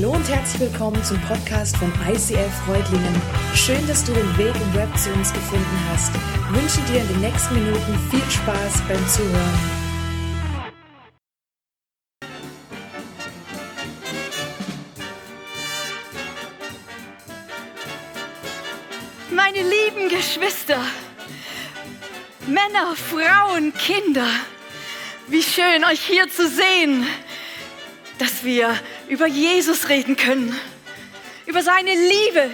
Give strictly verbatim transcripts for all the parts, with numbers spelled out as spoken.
Hallo und herzlich willkommen zum Podcast von I C F-Reutlingen. Schön, dass du den Weg im Web zu uns gefunden hast. Ich wünsche dir in den nächsten Minuten viel Spaß beim Zuhören. Meine lieben Geschwister, Männer, Frauen, Kinder, wie schön, euch hier zu sehen, dass wir über Jesus reden können, über seine Liebe,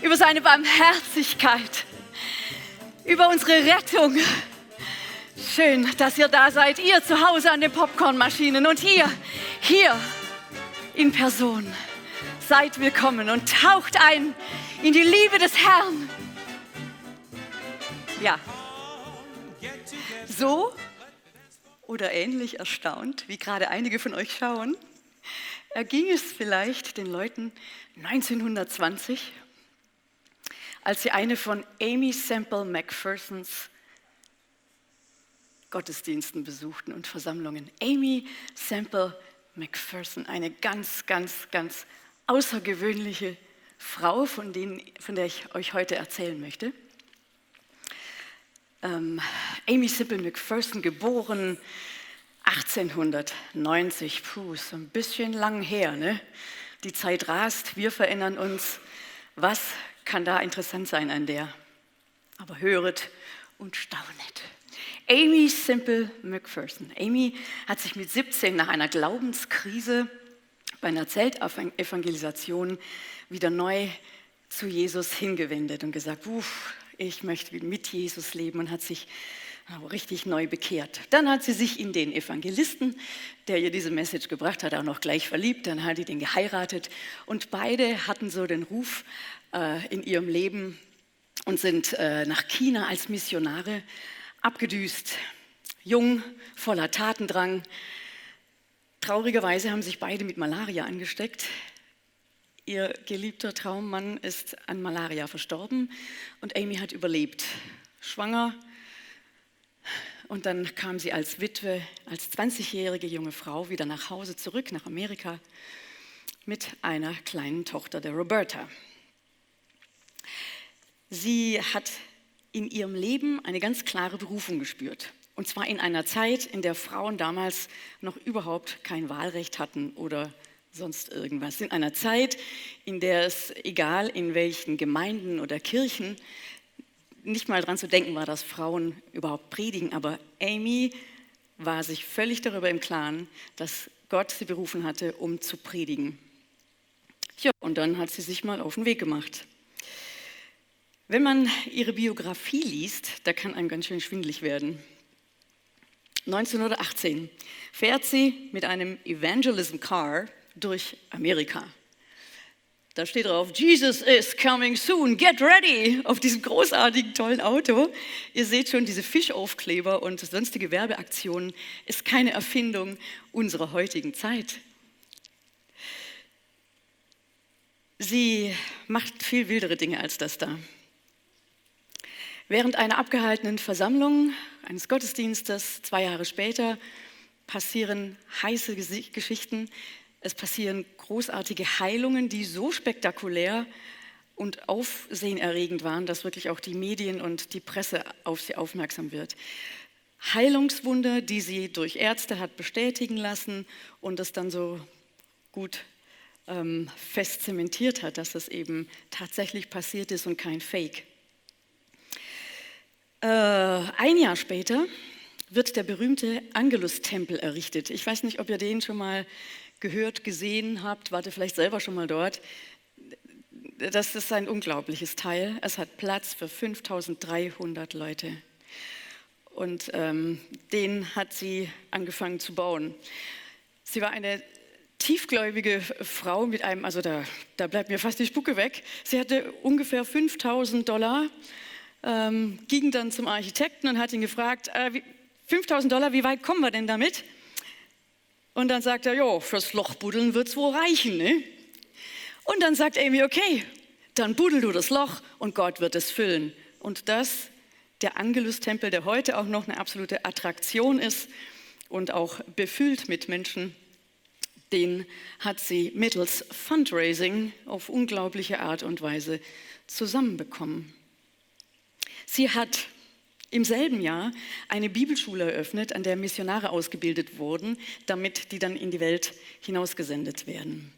über seine Barmherzigkeit, über unsere Rettung. Schön, dass ihr da seid, ihr zu Hause an den Popcornmaschinen und ihr, hier in Person. Seid willkommen und taucht ein in die Liebe des Herrn. Ja, so oder ähnlich erstaunt, wie gerade einige von euch schauen, erging es vielleicht den Leuten neunzehnhundertzwanzig, als sie eine von Aimee Semple McPhersons Gottesdiensten besuchten und Versammlungen. Aimee Semple McPherson, eine ganz, ganz, ganz außergewöhnliche Frau, von, denen, von der ich euch heute erzählen möchte. Ähm, Aimee Semple McPherson, geboren achtzehnhundertneunzig, puh, so ein bisschen lang her, ne? Die Zeit rast, wir verändern uns. Was kann da interessant sein an der? Aber höret und staunet. Aimee Semple McPherson. Aimee hat sich mit siebzehn nach einer Glaubenskrise bei einer Zeltevangelisation wieder neu zu Jesus hingewendet und gesagt, uff, ich möchte mit Jesus leben, und hat sich richtig neu bekehrt. Dann hat sie sich in den Evangelisten, der ihr diese Message gebracht hat, auch noch gleich verliebt. Dann hat sie den geheiratet und beide hatten so den Ruf äh, in ihrem Leben und sind äh, nach China als Missionare abgedüst. Jung, voller Tatendrang. Traurigerweise haben sich beide mit Malaria angesteckt. Ihr geliebter Traummann ist an Malaria verstorben und Aimee hat überlebt. Schwanger, und dann kam sie als Witwe, als zwanzigjährige junge Frau wieder nach Hause zurück, nach Amerika, mit einer kleinen Tochter, der Roberta. Sie hat in ihrem Leben eine ganz klare Berufung gespürt. Und zwar in einer Zeit, in der Frauen damals noch überhaupt kein Wahlrecht hatten oder sonst irgendwas. In einer Zeit, in der es, egal in welchen Gemeinden oder Kirchen, nicht mal dran zu denken war, dass Frauen überhaupt predigen. Aber Aimee war sich völlig darüber im Klaren, dass Gott sie berufen hatte, um zu predigen. Ja, und dann hat sie sich mal auf den Weg gemacht. Wenn man ihre Biografie liest, da kann einem ganz schön schwindelig werden. neunzehnhundertachtzehn fährt sie mit einem Evangelism Car durch Amerika. Da steht drauf, Jesus is coming soon, get ready, auf diesem großartigen, tollen Auto. Ihr seht schon, diese Fischaufkleber und sonstige Werbeaktionen ist keine Erfindung unserer heutigen Zeit. Sie macht viel wildere Dinge als das da. Während einer abgehaltenen Versammlung eines Gottesdienstes zwei Jahre später passieren heiße Geschichten. Es passieren großartige Heilungen, die so spektakulär und aufsehenerregend waren, dass wirklich auch die Medien und die Presse auf sie aufmerksam wird. Heilungswunder, die sie durch Ärzte hat bestätigen lassen und das dann so gut ähm, fest zementiert hat, dass das eben tatsächlich passiert ist und kein Fake. Ein Jahr später wird der berühmte Angelus-Tempel errichtet. Ich weiß nicht, ob ihr den schon mal gehört, gesehen habt, wart ihr vielleicht selber schon mal dort. Das ist ein unglaubliches Teil. Es hat Platz für fünftausenddreihundert Leute. Und ähm, den hat sie angefangen zu bauen. Sie war eine tiefgläubige Frau mit einem, also da, da bleibt mir fast die Spucke weg. Sie hatte ungefähr fünftausend Dollar. Ähm, ging dann zum Architekten und hat ihn gefragt, äh, wie, fünftausend Dollar, wie weit kommen wir denn damit? Und dann sagt er, jo, fürs Loch buddeln wird es wohl reichen, ne? Und dann sagt Aimee, okay, dann buddel du das Loch und Gott wird es füllen. Und das, der Angelus-Tempel, der heute auch noch eine absolute Attraktion ist und auch befüllt mit Menschen, den hat sie mittels Fundraising auf unglaubliche Art und Weise zusammenbekommen. Sie hat im selben Jahr eine Bibelschule eröffnet, an der Missionare ausgebildet wurden, damit die dann in die Welt hinausgesendet werden.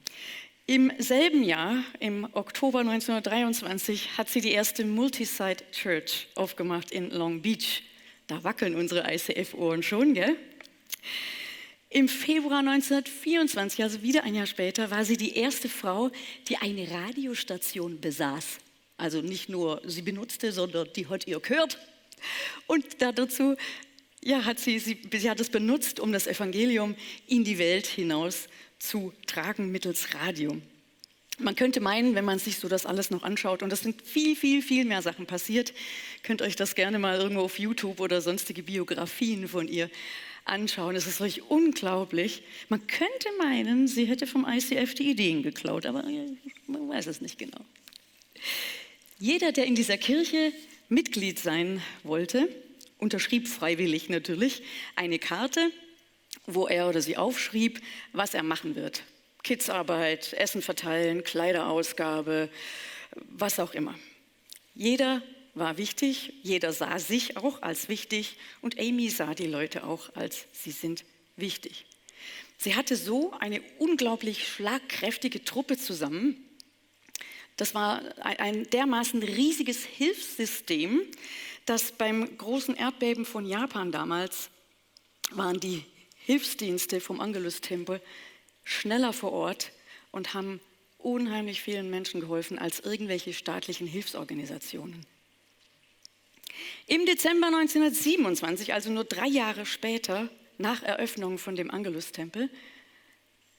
Im selben Jahr, im Oktober neunzehnhundertdreiundzwanzig, hat sie die erste Multisite Church aufgemacht in Long Beach. Da wackeln unsere I C F-Ohren schon, gell? Im Februar neunzehnhundertvierundzwanzig, also wieder ein Jahr später, war sie die erste Frau, die eine Radiostation besaß. Also nicht nur sie benutzte, sondern die hat ihr gehört. Und dazu ja, hat sie, sie, sie hat es benutzt, um das Evangelium in die Welt hinaus zu tragen mittels Radio. Man könnte meinen, wenn man sich so das alles noch anschaut, und das sind viel, viel, viel mehr Sachen passiert, könnt euch das gerne mal irgendwo auf YouTube oder sonstige Biografien von ihr anschauen. Es ist wirklich unglaublich. Man könnte meinen, sie hätte vom I C F die Ideen geklaut, aber man weiß es nicht genau. Jeder, der in dieser Kirche Mitglied sein wollte, unterschrieb freiwillig natürlich eine Karte, wo er oder sie aufschrieb, was er machen wird. Kidsarbeit, Essen verteilen, Kleiderausgabe, was auch immer. Jeder war wichtig, jeder sah sich auch als wichtig und Aimee sah die Leute auch als sie sind wichtig. Sie hatte so eine unglaublich schlagkräftige Truppe zusammen. Das war ein dermaßen riesiges Hilfssystem, dass beim großen Erdbeben von Japan damals waren die Hilfsdienste vom Angelus-Tempel schneller vor Ort und haben unheimlich vielen Menschen geholfen als irgendwelche staatlichen Hilfsorganisationen. Im Dezember neunzehnhundertsiebenundzwanzig, also nur drei Jahre später, nach Eröffnung von dem Angelus-Tempel,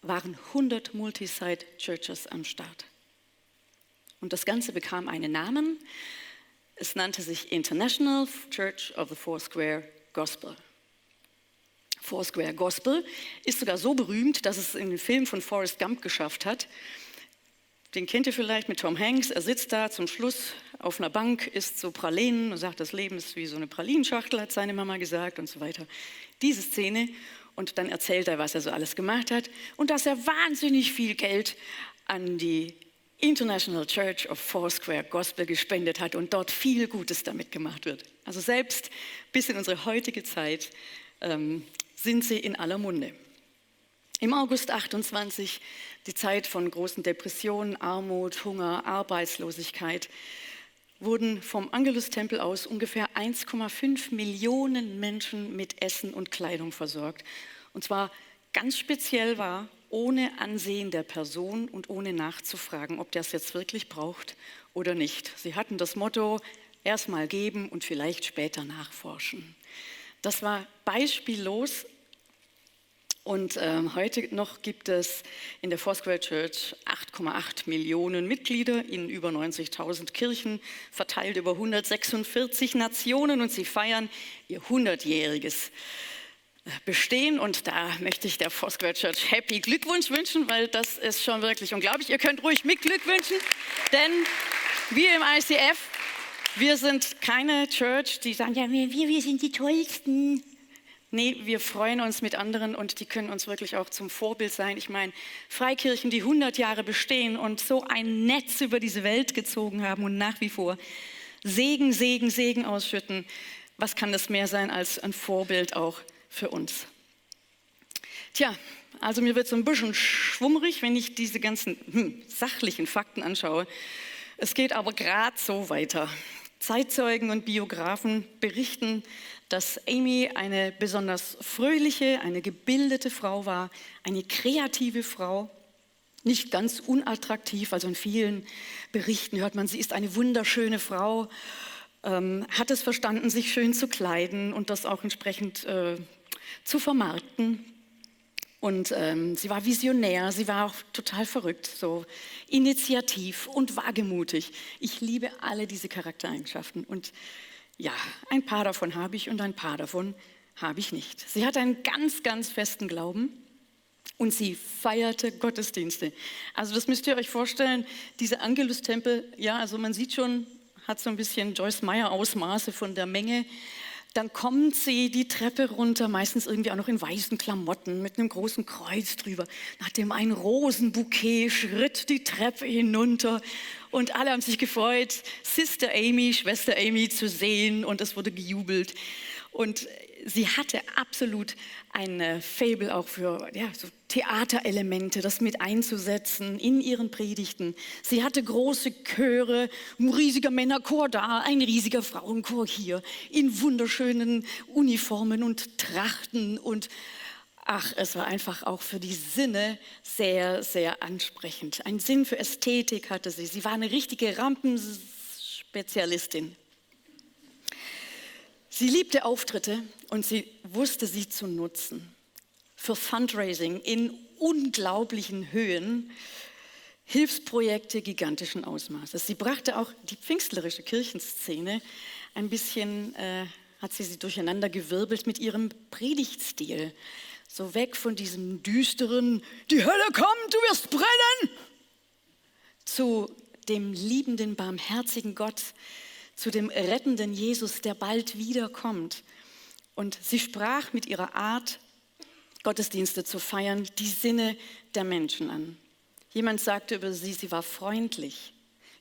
waren hundert Multisite-Churches am Start. Und das Ganze bekam einen Namen. Es nannte sich International Church of the Four Square Gospel. Foursquare Gospel ist sogar so berühmt, dass es in den Film von Forrest Gump geschafft hat. Den kennt ihr vielleicht mit Tom Hanks. Er sitzt da zum Schluss auf einer Bank, isst so Pralinen und sagt, das Leben ist wie so eine Pralinenschachtel, hat seine Mama gesagt und so weiter. Diese Szene. Und dann erzählt er, was er so alles gemacht hat und dass er wahnsinnig viel Geld an die International Church of Foursquare Gospel gespendet hat und dort viel Gutes damit gemacht wird. Also selbst bis in unsere heutige Zeit ähm, sind sie in aller Munde. Im August achtundzwanzig, die Zeit von großen Depressionen, Armut, Hunger, Arbeitslosigkeit, wurden vom Angelus-Tempel aus ungefähr eins Komma fünf Millionen Menschen mit Essen und Kleidung versorgt. Und zwar ganz speziell war, ohne Ansehen der Person und ohne nachzufragen, ob der es jetzt wirklich braucht oder nicht. Sie hatten das Motto, erstmal geben und vielleicht später nachforschen. Das war beispiellos und äh, heute noch gibt es in der Foursquare Church acht Komma acht Millionen Mitglieder in über neunzigtausend Kirchen, verteilt über hundertsechsundvierzig Nationen und sie feiern ihr hundertjähriges Bestehen und da möchte ich der Foursquare Church Happy Glückwunsch wünschen, weil das ist schon wirklich unglaublich. Ihr könnt ruhig mit Glück wünschen, denn wir im I C F, wir sind keine Church, die sagen, ja, wir, wir sind die Tollsten. Nee, wir freuen uns mit anderen und die können uns wirklich auch zum Vorbild sein. Ich meine, Freikirchen, die hundert Jahre bestehen und so ein Netz über diese Welt gezogen haben und nach wie vor Segen, Segen, Segen ausschütten. Was kann das mehr sein als ein Vorbild auch für uns. Tja, also mir wird so ein bisschen schwummrig, wenn ich diese ganzen hm, sachlichen Fakten anschaue. Es geht aber gerade so weiter. Zeitzeugen und Biografen berichten, dass Aimee eine besonders fröhliche, eine gebildete Frau war, eine kreative Frau, nicht ganz unattraktiv. Also in vielen Berichten hört man, sie ist eine wunderschöne Frau, ähm, hat es verstanden, sich schön zu kleiden und das auch entsprechend äh, zu vermarkten und ähm, sie war visionär, sie war auch total verrückt, so initiativ und wagemutig. Ich liebe alle diese Charaktereigenschaften und ja, ein paar davon habe ich und ein paar davon habe ich nicht. Sie hatte einen ganz, ganz festen Glauben und sie feierte Gottesdienste. Also das müsst ihr euch vorstellen, diese Angelus-Tempel, ja, also man sieht schon, hat so ein bisschen Joyce Meyer Ausmaße von der Menge. Dann kommt sie die Treppe runter, meistens irgendwie auch noch in weißen Klamotten mit einem großen Kreuz drüber. Nach dem einen Rosenbouquet schritt die Treppe hinunter und alle haben sich gefreut, Sister Aimee, Schwester Aimee zu sehen, und es wurde gejubelt. Und sie hatte absolut ein Faible auch für ja, so Theaterelemente, das mit einzusetzen in ihren Predigten. Sie hatte große Chöre, ein riesiger Männerchor da, ein riesiger Frauenchor hier, in wunderschönen Uniformen und Trachten. Und ach, es war einfach auch für die Sinne sehr, sehr ansprechend. Ein Sinn für Ästhetik hatte sie. Sie war eine richtige Rampenspezialistin. Sie liebte Auftritte und sie wusste, sie zu nutzen. Für Fundraising in unglaublichen Höhen, Hilfsprojekte gigantischen Ausmaßes. Sie brachte auch die pfingstlerische Kirchenszene ein bisschen, äh, hat sie sie durcheinander gewirbelt mit ihrem Predigtstil. So weg von diesem düsteren, die Hölle kommt, du wirst brennen, zu dem liebenden, barmherzigen Gott, zu dem rettenden Jesus, der bald wiederkommt. Und sie sprach mit ihrer Art, Gottesdienste zu feiern, die Sinne der Menschen an. Jemand sagte über sie, sie war freundlich,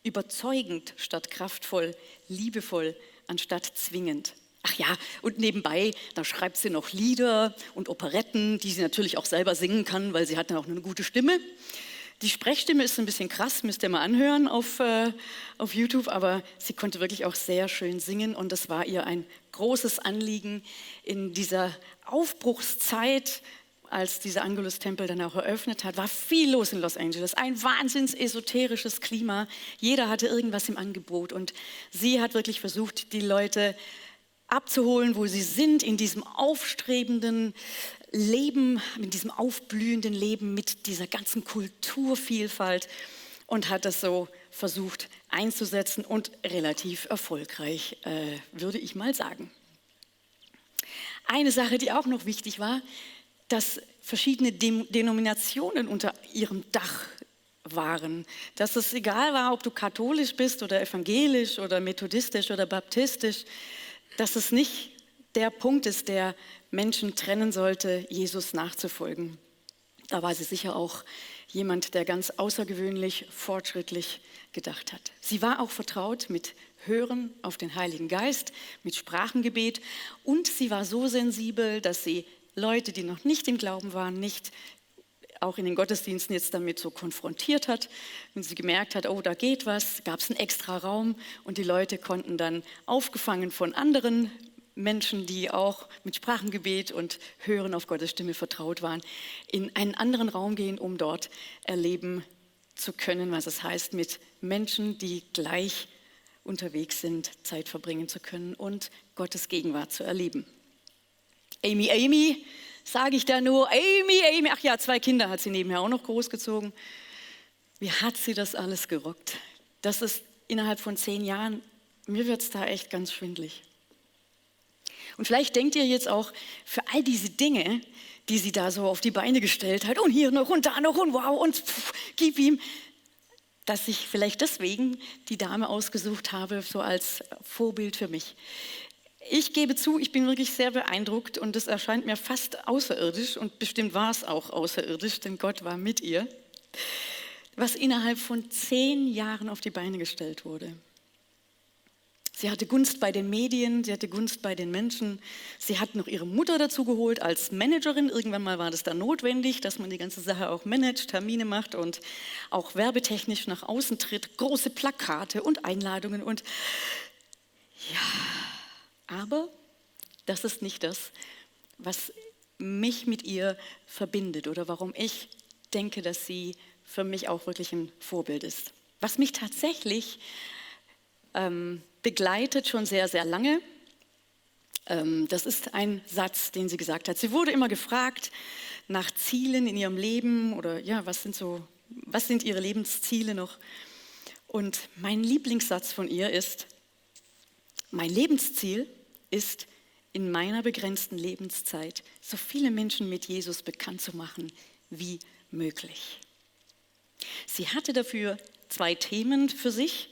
überzeugend statt kraftvoll, liebevoll anstatt zwingend. Ach ja, und nebenbei, da schreibt sie noch Lieder und Operetten, die sie natürlich auch selber singen kann, weil sie hat ja auch eine gute Stimme. Die Sprechstimme ist ein bisschen krass, müsst ihr mal anhören auf, äh, auf YouTube, aber sie konnte wirklich auch sehr schön singen und das war ihr ein großes Anliegen in dieser Aufbruchszeit, als dieser Angelus-Tempel dann auch eröffnet hat, war viel los in Los Angeles, ein wahnsinns esoterisches Klima, jeder hatte irgendwas im Angebot und sie hat wirklich versucht, die Leute abzuholen, wo sie sind, in diesem aufstrebenden Leben, mit diesem aufblühenden Leben, mit dieser ganzen Kulturvielfalt, und hat das so versucht einzusetzen und relativ erfolgreich, äh, würde ich mal sagen. Eine Sache, die auch noch wichtig war, dass verschiedene Dem- Denominationen unter ihrem Dach waren, dass es egal war, ob du katholisch bist oder evangelisch oder methodistisch oder baptistisch, dass es nicht der Punkt ist, der Menschen trennen sollte, Jesus nachzufolgen. Da war sie sicher auch jemand, der ganz außergewöhnlich fortschrittlich gedacht hat. Sie war auch vertraut mit Hören auf den Heiligen Geist, mit Sprachengebet, und sie war so sensibel, dass sie Leute, die noch nicht im Glauben waren, nicht auch in den Gottesdiensten jetzt damit so konfrontiert hat. Wenn sie gemerkt hat, oh, da geht was, gab es einen extra Raum und die Leute konnten dann, aufgefangen von anderen Menschen, die auch mit Sprachengebet und Hören auf Gottes Stimme vertraut waren, in einen anderen Raum gehen, um dort erleben zu können, was es heißt, mit Menschen, die gleich unterwegs sind, Zeit verbringen zu können und Gottes Gegenwart zu erleben. Aimee, Aimee, sage ich da nur, Aimee, Aimee, ach ja, zwei Kinder hat sie nebenher auch noch großgezogen. Wie hat sie das alles gerockt? Das ist innerhalb von zehn Jahren, mir wird es da echt ganz schwindelig. Und vielleicht denkt ihr jetzt auch, für all diese Dinge, die sie da so auf die Beine gestellt hat, und hier noch und da noch und wow und pff, gib ihm, dass ich vielleicht deswegen die Dame ausgesucht habe, so als Vorbild für mich. Ich gebe zu, ich bin wirklich sehr beeindruckt und es erscheint mir fast außerirdisch, und bestimmt war es auch außerirdisch, denn Gott war mit ihr, was innerhalb von zehn Jahren auf die Beine gestellt wurde. Sie hatte Gunst bei den Medien, sie hatte Gunst bei den Menschen. Sie hat noch ihre Mutter dazu geholt als Managerin. Irgendwann mal war das dann notwendig, dass man die ganze Sache auch managt, Termine macht und auch werbetechnisch nach außen tritt. Große Plakate und Einladungen und ja, aber das ist nicht das, was mich mit ihr verbindet oder warum ich denke, dass sie für mich auch wirklich ein Vorbild ist. Was mich tatsächlich begleitet schon sehr, sehr lange. Das ist ein Satz, den sie gesagt hat. Sie wurde immer gefragt nach Zielen in ihrem Leben oder ja, was sind so, was sind ihre Lebensziele noch? Und mein Lieblingssatz von ihr ist: Mein Lebensziel ist, in meiner begrenzten Lebenszeit so viele Menschen mit Jesus bekannt zu machen wie möglich. Sie hatte dafür zwei Themen für sich.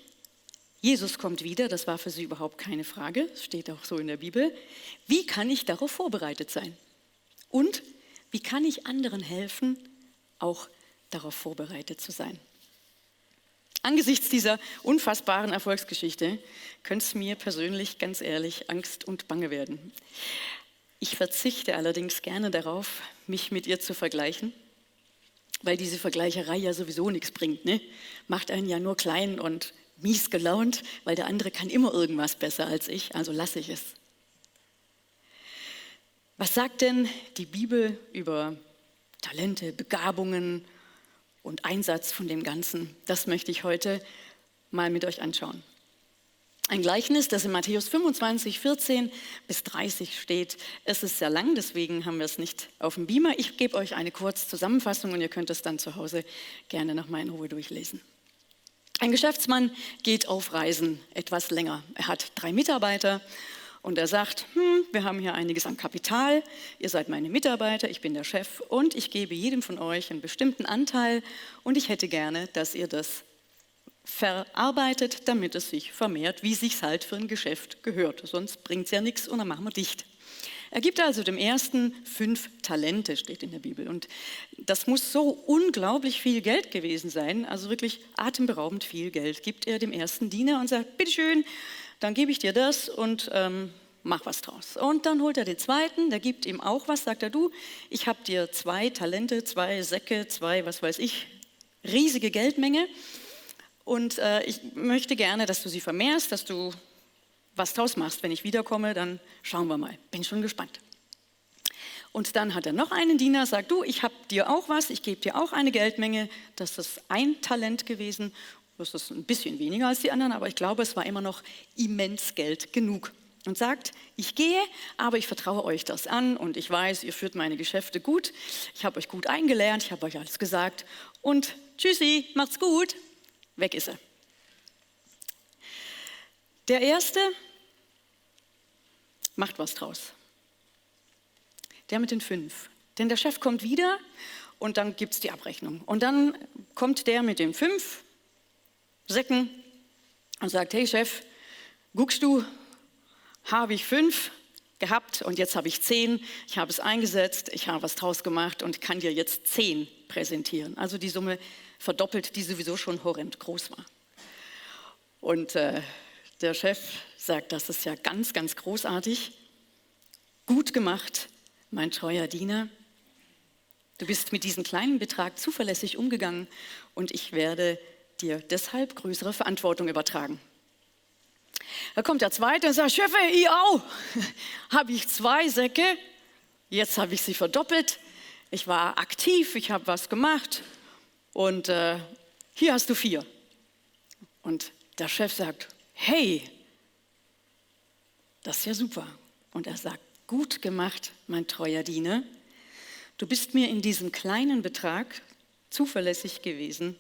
Jesus kommt wieder, das war für sie überhaupt keine Frage, steht auch so in der Bibel. Wie kann ich darauf vorbereitet sein? Und wie kann ich anderen helfen, auch darauf vorbereitet zu sein? Angesichts dieser unfassbaren Erfolgsgeschichte könnte es mir persönlich ganz ehrlich Angst und Bange werden. Ich verzichte allerdings gerne darauf, mich mit ihr zu vergleichen, weil diese Vergleicherei ja sowieso nichts bringt, ne? Macht einen ja nur klein und mies gelaunt, weil der andere kann immer irgendwas besser als ich, also lasse ich es. Was sagt denn die Bibel über Talente, Begabungen und Einsatz von dem Ganzen? Das möchte ich heute mal mit euch anschauen. Ein Gleichnis, das in Matthäus fünfundzwanzig, vierzehn bis dreißig steht. Es ist sehr lang, deswegen haben wir es nicht auf dem Beamer. Ich gebe euch eine kurze Zusammenfassung und ihr könnt es dann zu Hause gerne nochmal in Ruhe durchlesen. Ein Geschäftsmann geht auf Reisen etwas länger. Er hat drei Mitarbeiter und er sagt, hm, wir haben hier einiges an Kapital, ihr seid meine Mitarbeiter, ich bin der Chef und ich gebe jedem von euch einen bestimmten Anteil und ich hätte gerne, dass ihr das verarbeitet, damit es sich vermehrt, wie es sich halt für ein Geschäft gehört. Sonst bringt es ja nichts und dann machen wir dicht. Er gibt also dem Ersten fünf Talente, steht in der Bibel. Und das muss so unglaublich viel Geld gewesen sein, also wirklich atemberaubend viel Geld, gibt er dem ersten Diener und sagt, bitteschön, dann gebe ich dir das und ähm, mach was draus. Und dann holt er den Zweiten, der gibt ihm auch was, sagt er, du, ich habe dir zwei Talente, zwei Säcke, zwei, was weiß ich, riesige Geldmenge. Und äh, ich möchte gerne, dass du sie vermehrst, dass du was draus machst. Wenn ich wiederkomme, dann schauen wir mal. Bin schon gespannt. Und dann hat er noch einen Diener, sagt, du, ich habe dir auch was, ich gebe dir auch eine Geldmenge. Das ist ein Talent gewesen. Das ist ein bisschen weniger als die anderen, aber ich glaube, es war immer noch immens Geld genug. Und sagt, ich gehe, aber ich vertraue euch das an und ich weiß, ihr führt meine Geschäfte gut. Ich habe euch gut eingelernt, ich habe euch alles gesagt. Und tschüssi, macht's gut. Weg ist er. Der Erste macht was draus. Der mit den fünf. Denn der Chef kommt wieder und dann gibt es die Abrechnung. Und dann kommt der mit den fünf Säcken und sagt, hey Chef, guckst du, habe ich fünf gehabt und jetzt habe ich zehn. Ich habe es eingesetzt, ich habe was draus gemacht und kann dir jetzt zehn präsentieren. Also die Summe verdoppelt, die sowieso schon horrend groß war. Und äh, der Chef sagt, das ist ja ganz, ganz großartig. Gut gemacht, mein treuer Diener. Du bist mit diesem kleinen Betrag zuverlässig umgegangen und ich werde dir deshalb größere Verantwortung übertragen. Da kommt der Zweite und sagt, Chef, ich auch. Habe ich zwei Säcke, jetzt habe ich sie verdoppelt. Ich war aktiv, ich habe was gemacht und äh, hier hast du vier. Und der Chef sagt, hey, das ist ja super. Und er sagt, gut gemacht, mein treuer Diener. Du bist mir in diesem kleinen Betrag zuverlässig gewesen.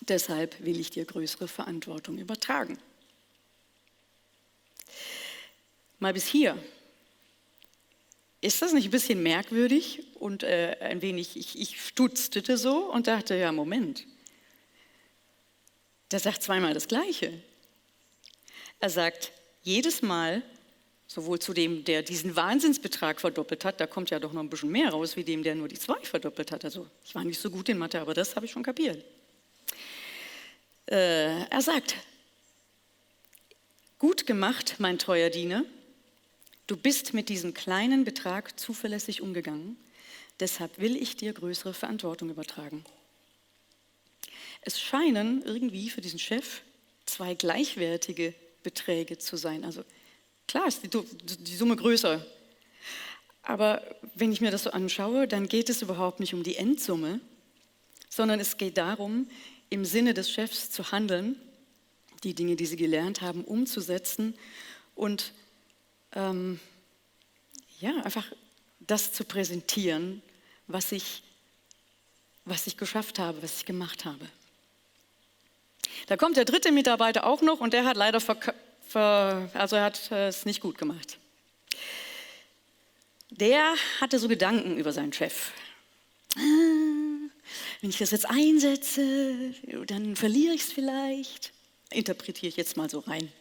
Deshalb will ich dir größere Verantwortung übertragen. Mal bis hier. Ist das nicht ein bisschen merkwürdig? Und äh, ein wenig, ich, ich stutzte so und dachte, ja, Moment. Der sagt zweimal das Gleiche. Er sagt jedes Mal, sowohl zu dem, der diesen Wahnsinnsbetrag verdoppelt hat, da kommt ja doch noch ein bisschen mehr raus, wie dem, der nur die zwei verdoppelt hat. Also ich war nicht so gut in Mathe, aber das habe ich schon kapiert. Äh, er sagt, gut gemacht, mein treuer Diener, du bist mit diesem kleinen Betrag zuverlässig umgegangen, deshalb will ich dir größere Verantwortung übertragen. Es scheinen irgendwie für diesen Chef zwei gleichwertige Beträge zu sein. Also klar ist die, die Summe größer, aber wenn ich mir das so anschaue, dann geht es überhaupt nicht um die Endsumme, sondern es geht darum, im Sinne des Chefs zu handeln, die Dinge, die sie gelernt haben, umzusetzen und ähm, ja, einfach das zu präsentieren, was ich, was ich geschafft habe, was ich gemacht habe. Da kommt der dritte Mitarbeiter auch noch und der hat leider verk- ver- also er hat äh, es nicht gut gemacht. Der hatte so Gedanken über seinen Chef. Wenn ich das jetzt einsetze, dann verliere ich es vielleicht. interpretiere ich jetzt mal so rein.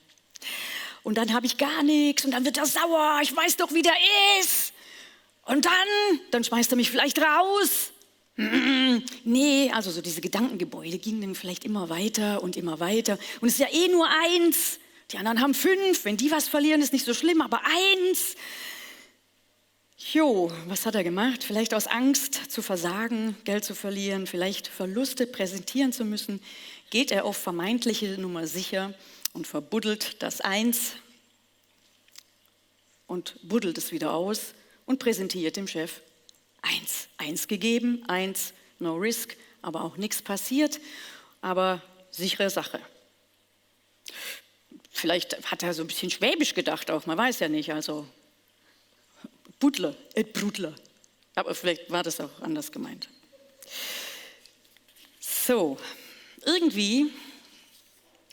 Und dann habe ich gar nichts und dann wird er sauer, ich weiß doch, wie der ist. Und dann, dann schmeißt er mich vielleicht raus. Nee, also so diese Gedankengebäude gingen dann vielleicht immer weiter und immer weiter. Und es ist ja eh nur eins. Die anderen haben fünf. Wenn die was verlieren, ist nicht so schlimm, aber eins. Jo, was hat er gemacht? Vielleicht aus Angst zu versagen, Geld zu verlieren, vielleicht Verluste präsentieren zu müssen, geht er auf vermeintliche Nummer sicher und verbuddelt das Eins und buddelt es wieder aus und präsentiert dem Chef Eins. Eins gegeben, Eins, no risk, aber auch nichts passiert, aber sichere Sache. Vielleicht hat er so ein bisschen schwäbisch gedacht auch, man weiß ja nicht, also... Brudler, et Brudler. Aber vielleicht war das auch anders gemeint. So, irgendwie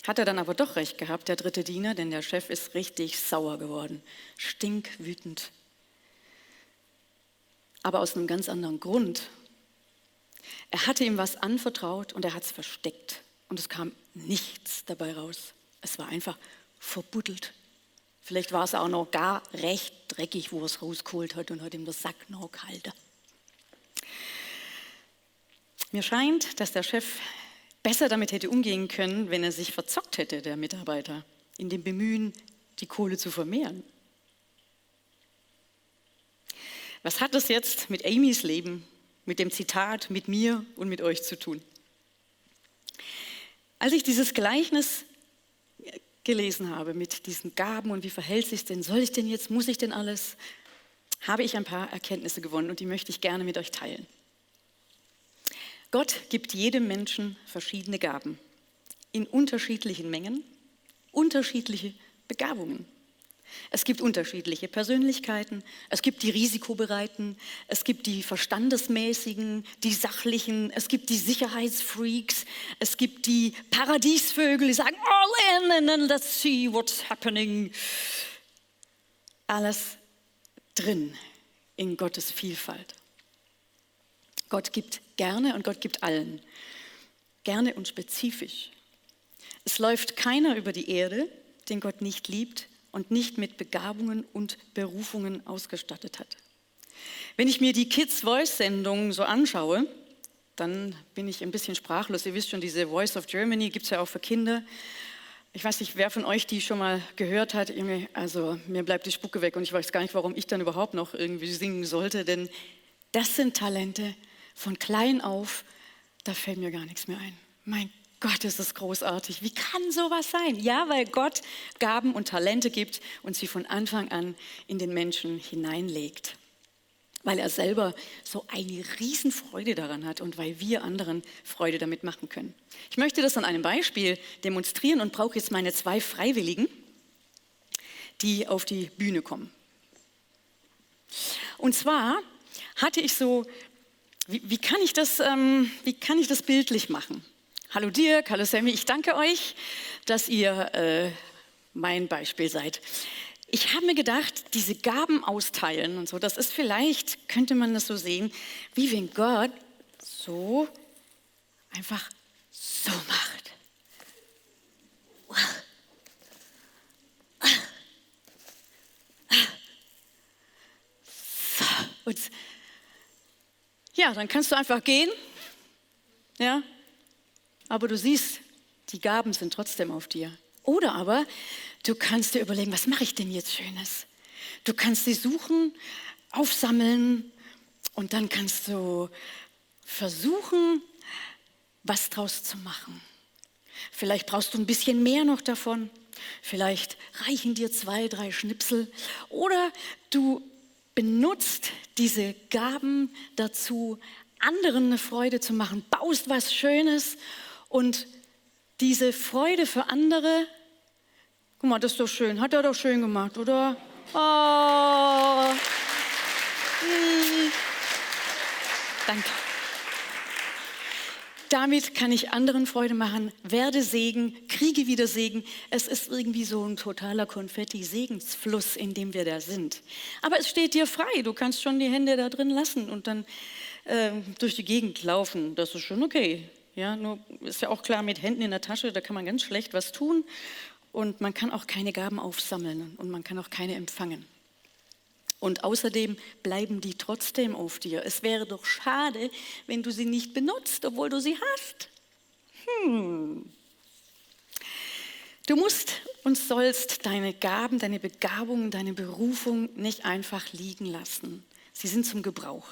hat er dann aber doch recht gehabt, der dritte Diener, denn der Chef ist richtig sauer geworden, stinkwütend. Aber aus einem ganz anderen Grund. Er hatte ihm was anvertraut und er hat es versteckt. Und es kam nichts dabei raus. Es war einfach verbuddelt. Vielleicht war es auch noch gar recht dreckig, wo er es rausgeholt hat und hat ihm das Sack noch gehalten. Mir scheint, dass der Chef besser damit hätte umgehen können, wenn er sich verzockt hätte, der Mitarbeiter, in dem Bemühen, die Kohle zu vermehren. Was hat das jetzt mit Aimees Leben, mit dem Zitat, mit mir und mit euch zu tun? Als ich dieses Gleichnis gelesen habe mit diesen Gaben und wie verhält sich denn, soll ich denn jetzt, muss ich denn alles, habe ich ein paar Erkenntnisse gewonnen und die möchte ich gerne mit euch teilen. Gott gibt jedem Menschen verschiedene Gaben in unterschiedlichen Mengen, unterschiedliche Begabungen. Es gibt unterschiedliche Persönlichkeiten, es gibt die Risikobereiten, es gibt die Verstandesmäßigen, die Sachlichen, es gibt die Sicherheitsfreaks, es gibt die Paradiesvögel, die sagen, all in and then let's see what's happening. Alles drin in Gottes Vielfalt. Gott gibt gerne und Gott gibt allen. Gerne und spezifisch. Es läuft keiner über die Erde, den Gott nicht liebt, und nicht mit Begabungen und Berufungen ausgestattet hat. Wenn ich mir die Kids-Voice-Sendungen so anschaue, dann bin ich ein bisschen sprachlos. Ihr wisst schon, diese Voice of Germany gibt es ja auch für Kinder. Ich weiß nicht, wer von euch die schon mal gehört hat. Also mir bleibt die Spucke weg und ich weiß gar nicht, warum ich dann überhaupt noch irgendwie singen sollte, denn das sind Talente von klein auf, da fällt mir gar nichts mehr ein. Mein Gott, ist das großartig. Wie kann sowas sein? Ja, weil Gott Gaben und Talente gibt und sie von Anfang an in den Menschen hineinlegt. Weil er selber so eine Riesenfreude daran hat und weil wir anderen Freude damit machen können. Ich möchte das an einem Beispiel demonstrieren und brauche jetzt meine zwei Freiwilligen, die auf die Bühne kommen. Und zwar hatte ich so, wie, wie kann ich das, ähm, wie kann ich das bildlich machen? Hallo Dirk, hallo Sammy, ich danke euch, dass ihr äh, mein Beispiel seid. Ich habe mir gedacht, diese Gaben austeilen und so, das ist vielleicht, könnte man das so sehen, wie wenn Gott so einfach so macht. So, und ja, dann kannst du einfach gehen, ja. Aber du siehst, die Gaben sind trotzdem auf dir. Oder aber du kannst dir überlegen, was mache ich denn jetzt Schönes? Du kannst sie suchen, aufsammeln und dann kannst du versuchen, was draus zu machen. Vielleicht brauchst du ein bisschen mehr noch davon. Vielleicht reichen dir zwei, drei Schnipsel. Oder du benutzt diese Gaben dazu, anderen eine Freude zu machen. Baust was Schönes. Und diese Freude für andere, guck mal, das ist doch schön, hat er doch schön gemacht, oder? Oh. Hm. Danke. Damit kann ich anderen Freude machen, werde Segen, kriege wieder Segen. Es ist irgendwie so ein totaler Konfetti-Segensfluss, in dem wir da sind. Aber es steht dir frei, du kannst schon die Hände da drin lassen und dann äh, durch die Gegend laufen. Das ist schon okay. Ja, nur ist ja auch klar, mit Händen in der Tasche, da kann man ganz schlecht was tun. Und man kann auch keine Gaben aufsammeln und man kann auch keine empfangen. Und außerdem bleiben die trotzdem auf dir. Es wäre doch schade, wenn du sie nicht benutzt, obwohl du sie hast. Hm. Du musst und sollst deine Gaben, deine Begabungen, deine Berufung nicht einfach liegen lassen. Sie sind zum Gebrauch.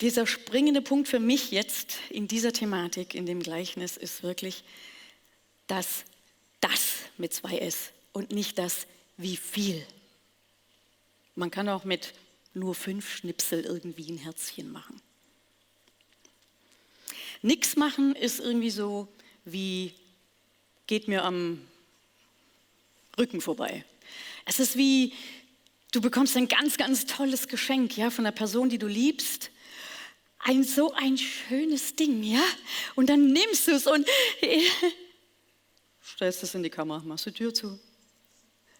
Dieser springende Punkt für mich jetzt in dieser Thematik, in dem Gleichnis, ist wirklich das, das mit zwei S und nicht das, wie viel. Man kann auch mit nur fünf Schnipsel irgendwie ein Herzchen machen. Nix machen ist irgendwie so wie, geht mir am Rücken vorbei. Es ist wie, du bekommst ein ganz, ganz tolles Geschenk, ja, von einer Person, die du liebst. Ein so ein schönes Ding, ja. Und dann nimmst du es und stellst es in die Kammer, machst die Tür zu.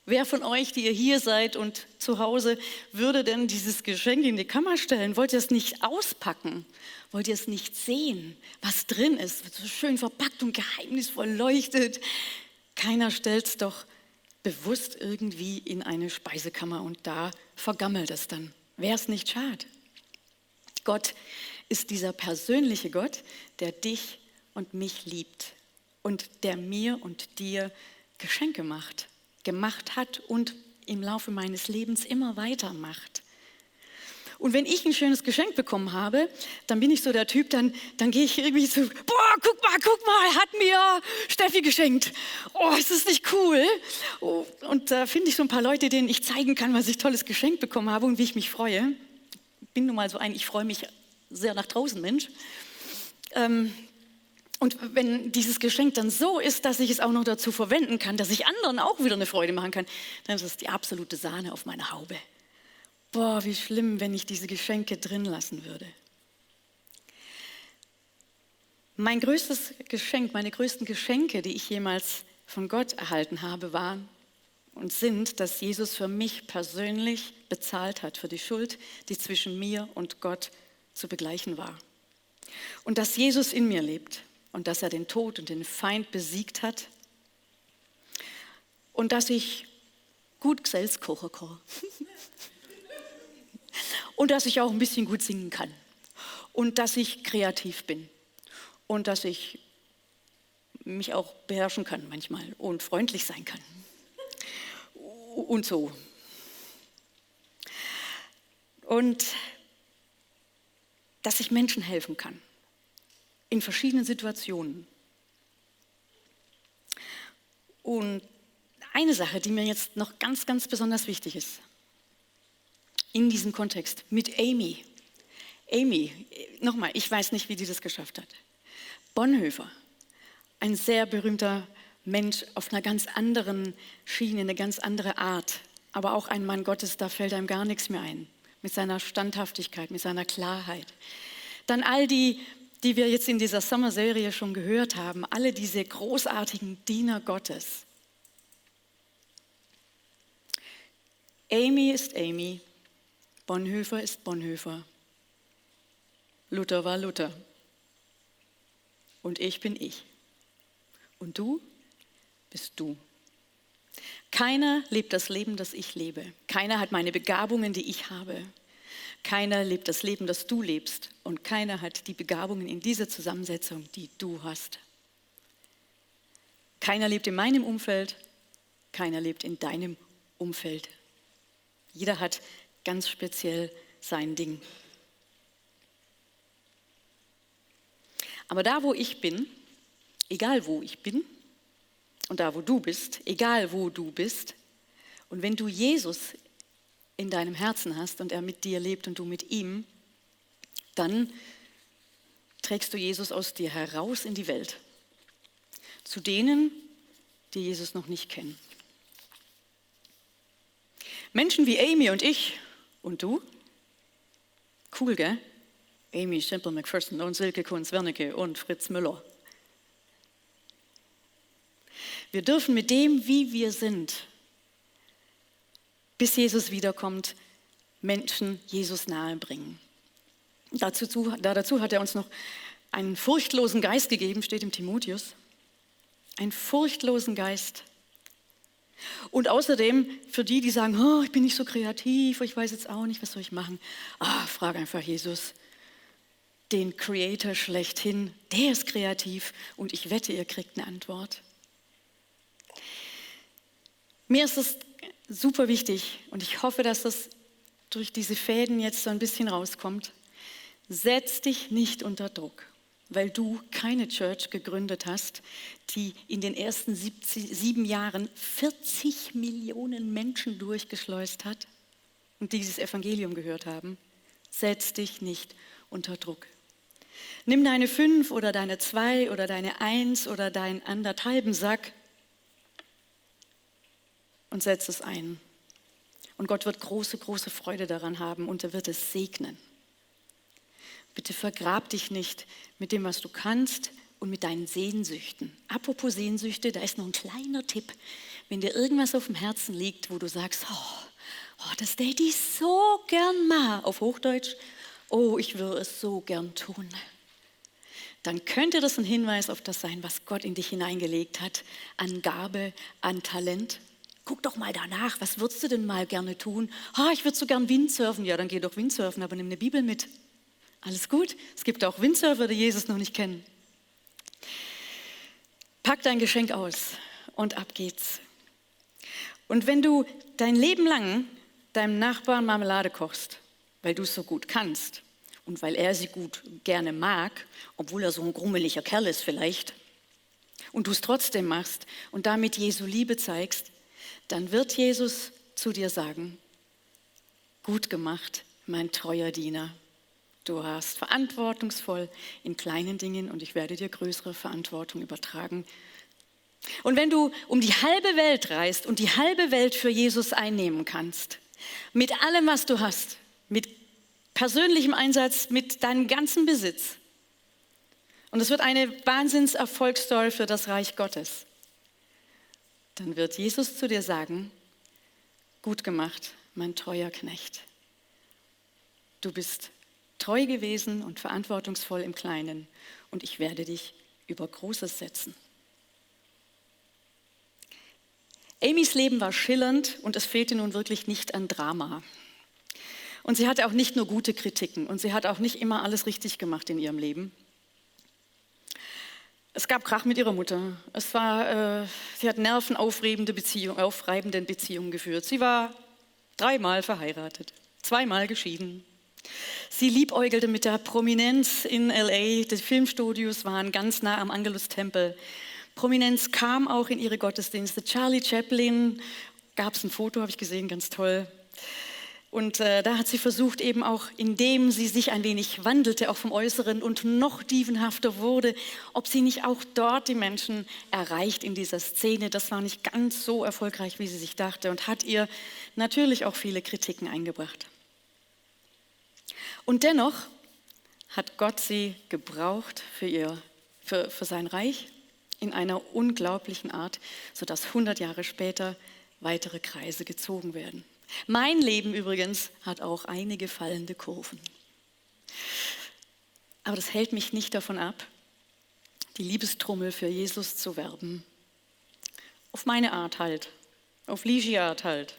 Wer von euch, die ihr hier seid und zu Hause, würde denn dieses Geschenk in die Kammer stellen? Wollt ihr es nicht auspacken? Wollt ihr es nicht sehen, was drin ist? So schön verpackt und geheimnisvoll leuchtet. Keiner stellt es doch bewusst irgendwie in eine Speisekammer und da vergammelt es dann. Wäre es nicht schade? Gott ist dieser persönliche Gott, der dich und mich liebt und der mir und dir Geschenke macht. gemacht hat und im Laufe meines Lebens immer weitermacht. Und wenn ich ein schönes Geschenk bekommen habe, dann bin ich so der Typ, dann, dann gehe ich irgendwie so, boah, guck mal, guck mal, hat mir Steffi geschenkt. Oh, ist das nicht cool? Oh, und da finde ich so ein paar Leute, denen ich zeigen kann, was ich tolles Geschenk bekommen habe und wie ich mich freue. Ich bin nun mal so ein, ich freue mich sehr nach draußen, Mensch. Ähm, Und wenn dieses Geschenk dann so ist, dass ich es auch noch dazu verwenden kann, dass ich anderen auch wieder eine Freude machen kann, dann ist das die absolute Sahne auf meiner Haube. Boah, wie schlimm, wenn ich diese Geschenke drin lassen würde. Mein größtes Geschenk, meine größten Geschenke, die ich jemals von Gott erhalten habe, waren und sind, dass Jesus für mich persönlich bezahlt hat, für die Schuld, die zwischen mir und Gott zu begleichen war. Und dass Jesus in mir lebt. Und dass er den Tod und den Feind besiegt hat. Und dass ich gut selbst kochen kann. Und dass ich auch ein bisschen gut singen kann. Und dass ich kreativ bin. Und dass ich mich auch beherrschen kann manchmal und freundlich sein kann. Und so. Und dass ich Menschen helfen kann. In verschiedenen Situationen. Und eine Sache, die mir jetzt noch ganz, ganz besonders wichtig ist, in diesem Kontext, mit Aimee. Aimee, nochmal, ich weiß nicht, wie die das geschafft hat. Bonhoeffer, ein sehr berühmter Mensch auf einer ganz anderen Schiene, eine ganz andere Art, aber auch ein Mann Gottes, da fällt einem gar nichts mehr ein, mit seiner Standhaftigkeit, mit seiner Klarheit. Dann all die die wir jetzt in dieser Sommerserie schon gehört haben, alle diese großartigen Diener Gottes. Aimee ist Aimee, Bonhoeffer ist Bonhoeffer, Luther war Luther und ich bin ich und du bist du. Keiner lebt das Leben, das ich lebe, keiner hat meine Begabungen, die ich habe. Keiner lebt das Leben, das du lebst und keiner hat die Begabungen in dieser Zusammensetzung, die du hast. Keiner lebt in meinem Umfeld, keiner lebt in deinem Umfeld. Jeder hat ganz speziell sein Ding. Aber da, wo ich bin, egal wo ich bin und da, wo du bist, egal wo du bist und wenn du Jesus in deinem Herzen hast und er mit dir lebt und du mit ihm, dann trägst du Jesus aus dir heraus in die Welt. Zu denen, die Jesus noch nicht kennen. Menschen wie Aimee und ich und du, cool, gell? Aimee Semple McPherson und Silke Kunz-Wernicke und Fritz Müller. Wir dürfen mit dem, wie wir sind, bis Jesus wiederkommt, Menschen Jesus nahe bringen. Dazu, dazu hat er uns noch einen furchtlosen Geist gegeben, steht im Timotheus. Einen furchtlosen Geist. Und außerdem für die, die sagen, oh, ich bin nicht so kreativ, ich weiß jetzt auch nicht, was soll ich machen. Ah, frag einfach Jesus, den Creator schlechthin, der ist kreativ und ich wette, ihr kriegt eine Antwort. Mir ist das super wichtig und ich hoffe, dass das durch diese Fäden jetzt so ein bisschen rauskommt. Setz dich nicht unter Druck, weil du keine Church gegründet hast, die in den ersten sieben Jahren vierzig Millionen Menschen durchgeschleust hat und dieses Evangelium gehört haben. Setz dich nicht unter Druck. Nimm deine fünf oder deine zwei oder deine eins oder deinen anderthalben Sack und setz es ein. Und Gott wird große, große Freude daran haben und er wird es segnen. Bitte vergrab dich nicht mit dem, was du kannst und mit deinen Sehnsüchten. Apropos Sehnsüchte, da ist noch ein kleiner Tipp. Wenn dir irgendwas auf dem Herzen liegt, wo du sagst, oh, oh das hätte ich so gern mal, auf Hochdeutsch, oh, ich würde es so gern tun. Dann könnte das ein Hinweis auf das sein, was Gott in dich hineingelegt hat, an Gabe, an Talent. Guck doch mal danach, was würdest du denn mal gerne tun? Ah, ich würde so gern Windsurfen. Ja, dann geh doch Windsurfen, aber nimm eine Bibel mit. Alles gut, es gibt auch Windsurfer, die Jesus noch nicht kennen. Pack dein Geschenk aus und ab geht's. Und wenn du dein Leben lang deinem Nachbarn Marmelade kochst, weil du es so gut kannst und weil er sie gut gerne mag, obwohl er so ein grummeliger Kerl ist vielleicht, und du es trotzdem machst und damit Jesu Liebe zeigst, dann wird Jesus zu dir sagen, gut gemacht, mein treuer Diener. Du warst verantwortungsvoll in kleinen Dingen und ich werde dir größere Verantwortung übertragen. Und wenn du um die halbe Welt reist und die halbe Welt für Jesus einnehmen kannst, mit allem, was du hast, mit persönlichem Einsatz, mit deinem ganzen Besitz, und es wird eine Wahnsinns-Erfolgsstory für das Reich Gottes, dann wird Jesus zu dir sagen, gut gemacht, mein treuer Knecht. Du bist treu gewesen und verantwortungsvoll im Kleinen und ich werde dich über Großes setzen. Aimees Leben war schillernd und es fehlte nun wirklich nicht an Drama. Und sie hatte auch nicht nur gute Kritiken und sie hat auch nicht immer alles richtig gemacht in ihrem Leben. Es gab Krach mit ihrer Mutter. Es war, äh, sie hat nervenaufreibende Beziehung, aufreibenden Beziehungen geführt. Sie war dreimal verheiratet, zweimal geschieden. Sie liebäugelte mit der Prominenz in L A. Die Filmstudios waren ganz nah am Angelus-Tempel. Prominenz kam auch in ihre Gottesdienste. Charlie Chaplin, gab es ein Foto, habe ich gesehen, ganz toll. Und äh, da hat sie versucht, eben auch, indem sie sich ein wenig wandelte, auch vom Äußeren und noch dievenhafter wurde, ob sie nicht auch dort die Menschen erreicht in dieser Szene. Das war nicht ganz so erfolgreich, wie sie sich dachte und hat ihr natürlich auch viele Kritiken eingebracht. Und dennoch hat Gott sie gebraucht für, ihr, für, für sein Reich in einer unglaublichen Art, sodass hundert Jahre später weitere Kreise gezogen werden. Mein Leben übrigens hat auch einige fallende Kurven. Aber das hält mich nicht davon ab, die Liebestrommel für Jesus zu werben. Auf meine Art halt, auf Ligia-Art halt.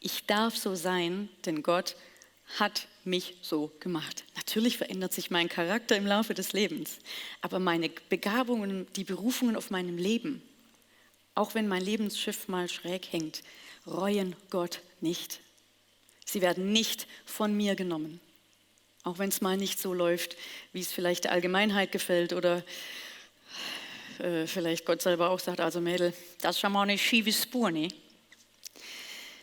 Ich darf so sein, denn Gott hat mich so gemacht. Natürlich verändert sich mein Charakter im Laufe des Lebens, aber meine Begabungen, die Berufungen auf meinem Leben, auch wenn mein Lebensschiff mal schräg hängt, reuen Gott nicht. Sie werden nicht von mir genommen. Auch wenn es mal nicht so läuft, wie es vielleicht der Allgemeinheit gefällt oder äh, vielleicht Gott selber auch sagt, also Mädel, das ist schon mal eine schiefe Spur, ne?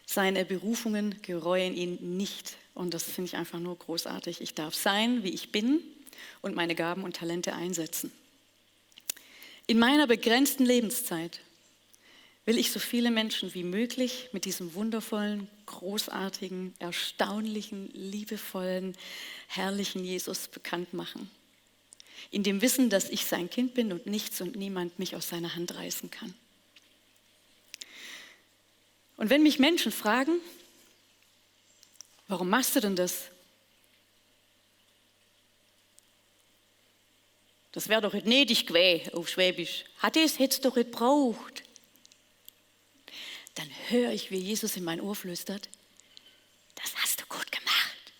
Seine Berufungen gereuen ihn nicht. Und das finde ich einfach nur großartig. Ich darf sein, wie ich bin und meine Gaben und Talente einsetzen. In meiner begrenzten Lebenszeit will ich so viele Menschen wie möglich mit diesem wundervollen, großartigen, erstaunlichen, liebevollen, herrlichen Jesus bekannt machen. In dem Wissen, dass ich sein Kind bin und nichts und niemand mich aus seiner Hand reißen kann. Und wenn mich Menschen fragen, warum machst du denn das? Das wäre doch heute nötig gewesen, auf Schwäbisch. Hat es, hätte es doch heute gebraucht. Dann höre ich, wie Jesus in mein Ohr flüstert: Das hast du gut gemacht,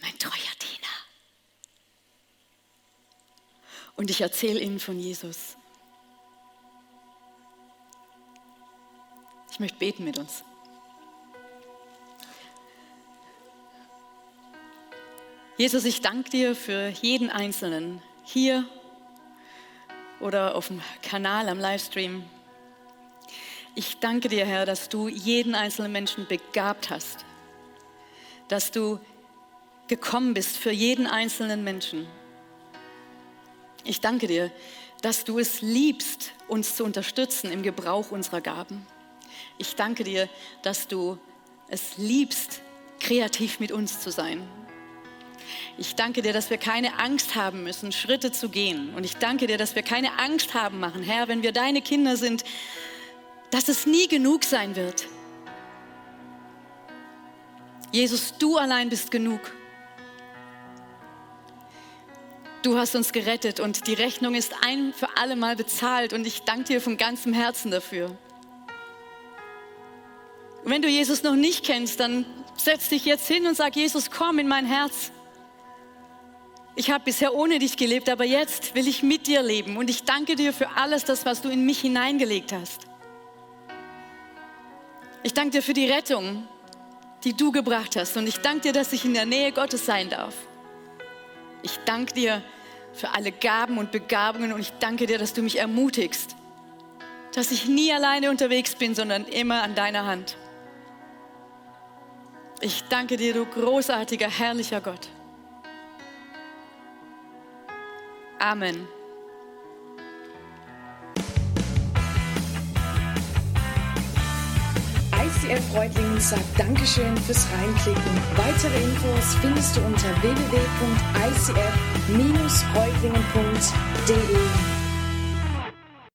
mein treuer Diener. Und ich erzähle Ihnen von Jesus. Ich möchte beten mit uns. Jesus, ich danke dir für jeden Einzelnen hier oder auf dem Kanal, am Livestream. Ich danke dir, Herr, dass du jeden einzelnen Menschen begabt hast, dass du gekommen bist für jeden einzelnen Menschen. Ich danke dir, dass du es liebst, uns zu unterstützen im Gebrauch unserer Gaben. Ich danke dir, dass du es liebst, kreativ mit uns zu sein. Ich danke dir, dass wir keine Angst haben müssen, Schritte zu gehen. Und ich danke dir, dass wir keine Angst haben machen, Herr, wenn wir deine Kinder sind, dass es nie genug sein wird. Jesus, du allein bist genug. Du hast uns gerettet und die Rechnung ist ein für alle Mal bezahlt. Und ich danke dir von ganzem Herzen dafür. Und wenn du Jesus noch nicht kennst, dann setz dich jetzt hin und sag: Jesus, komm in mein Herz. Ich habe bisher ohne dich gelebt, aber jetzt will ich mit dir leben. Und ich danke dir für alles das, was du in mich hineingelegt hast. Ich danke dir für die Rettung, die du gebracht hast. Und ich danke dir, dass ich in der Nähe Gottes sein darf. Ich danke dir für alle Gaben und Begabungen. Und ich danke dir, dass du mich ermutigst. Dass ich nie alleine unterwegs bin, sondern immer an deiner Hand. Ich danke dir, du großartiger, herrlicher Gott. Amen. I C F-Reutlingen sagt Dankeschön fürs Reinklicken. Weitere Infos findest du unter w w w Punkt I C F Strich Reutlingen Punkt d e.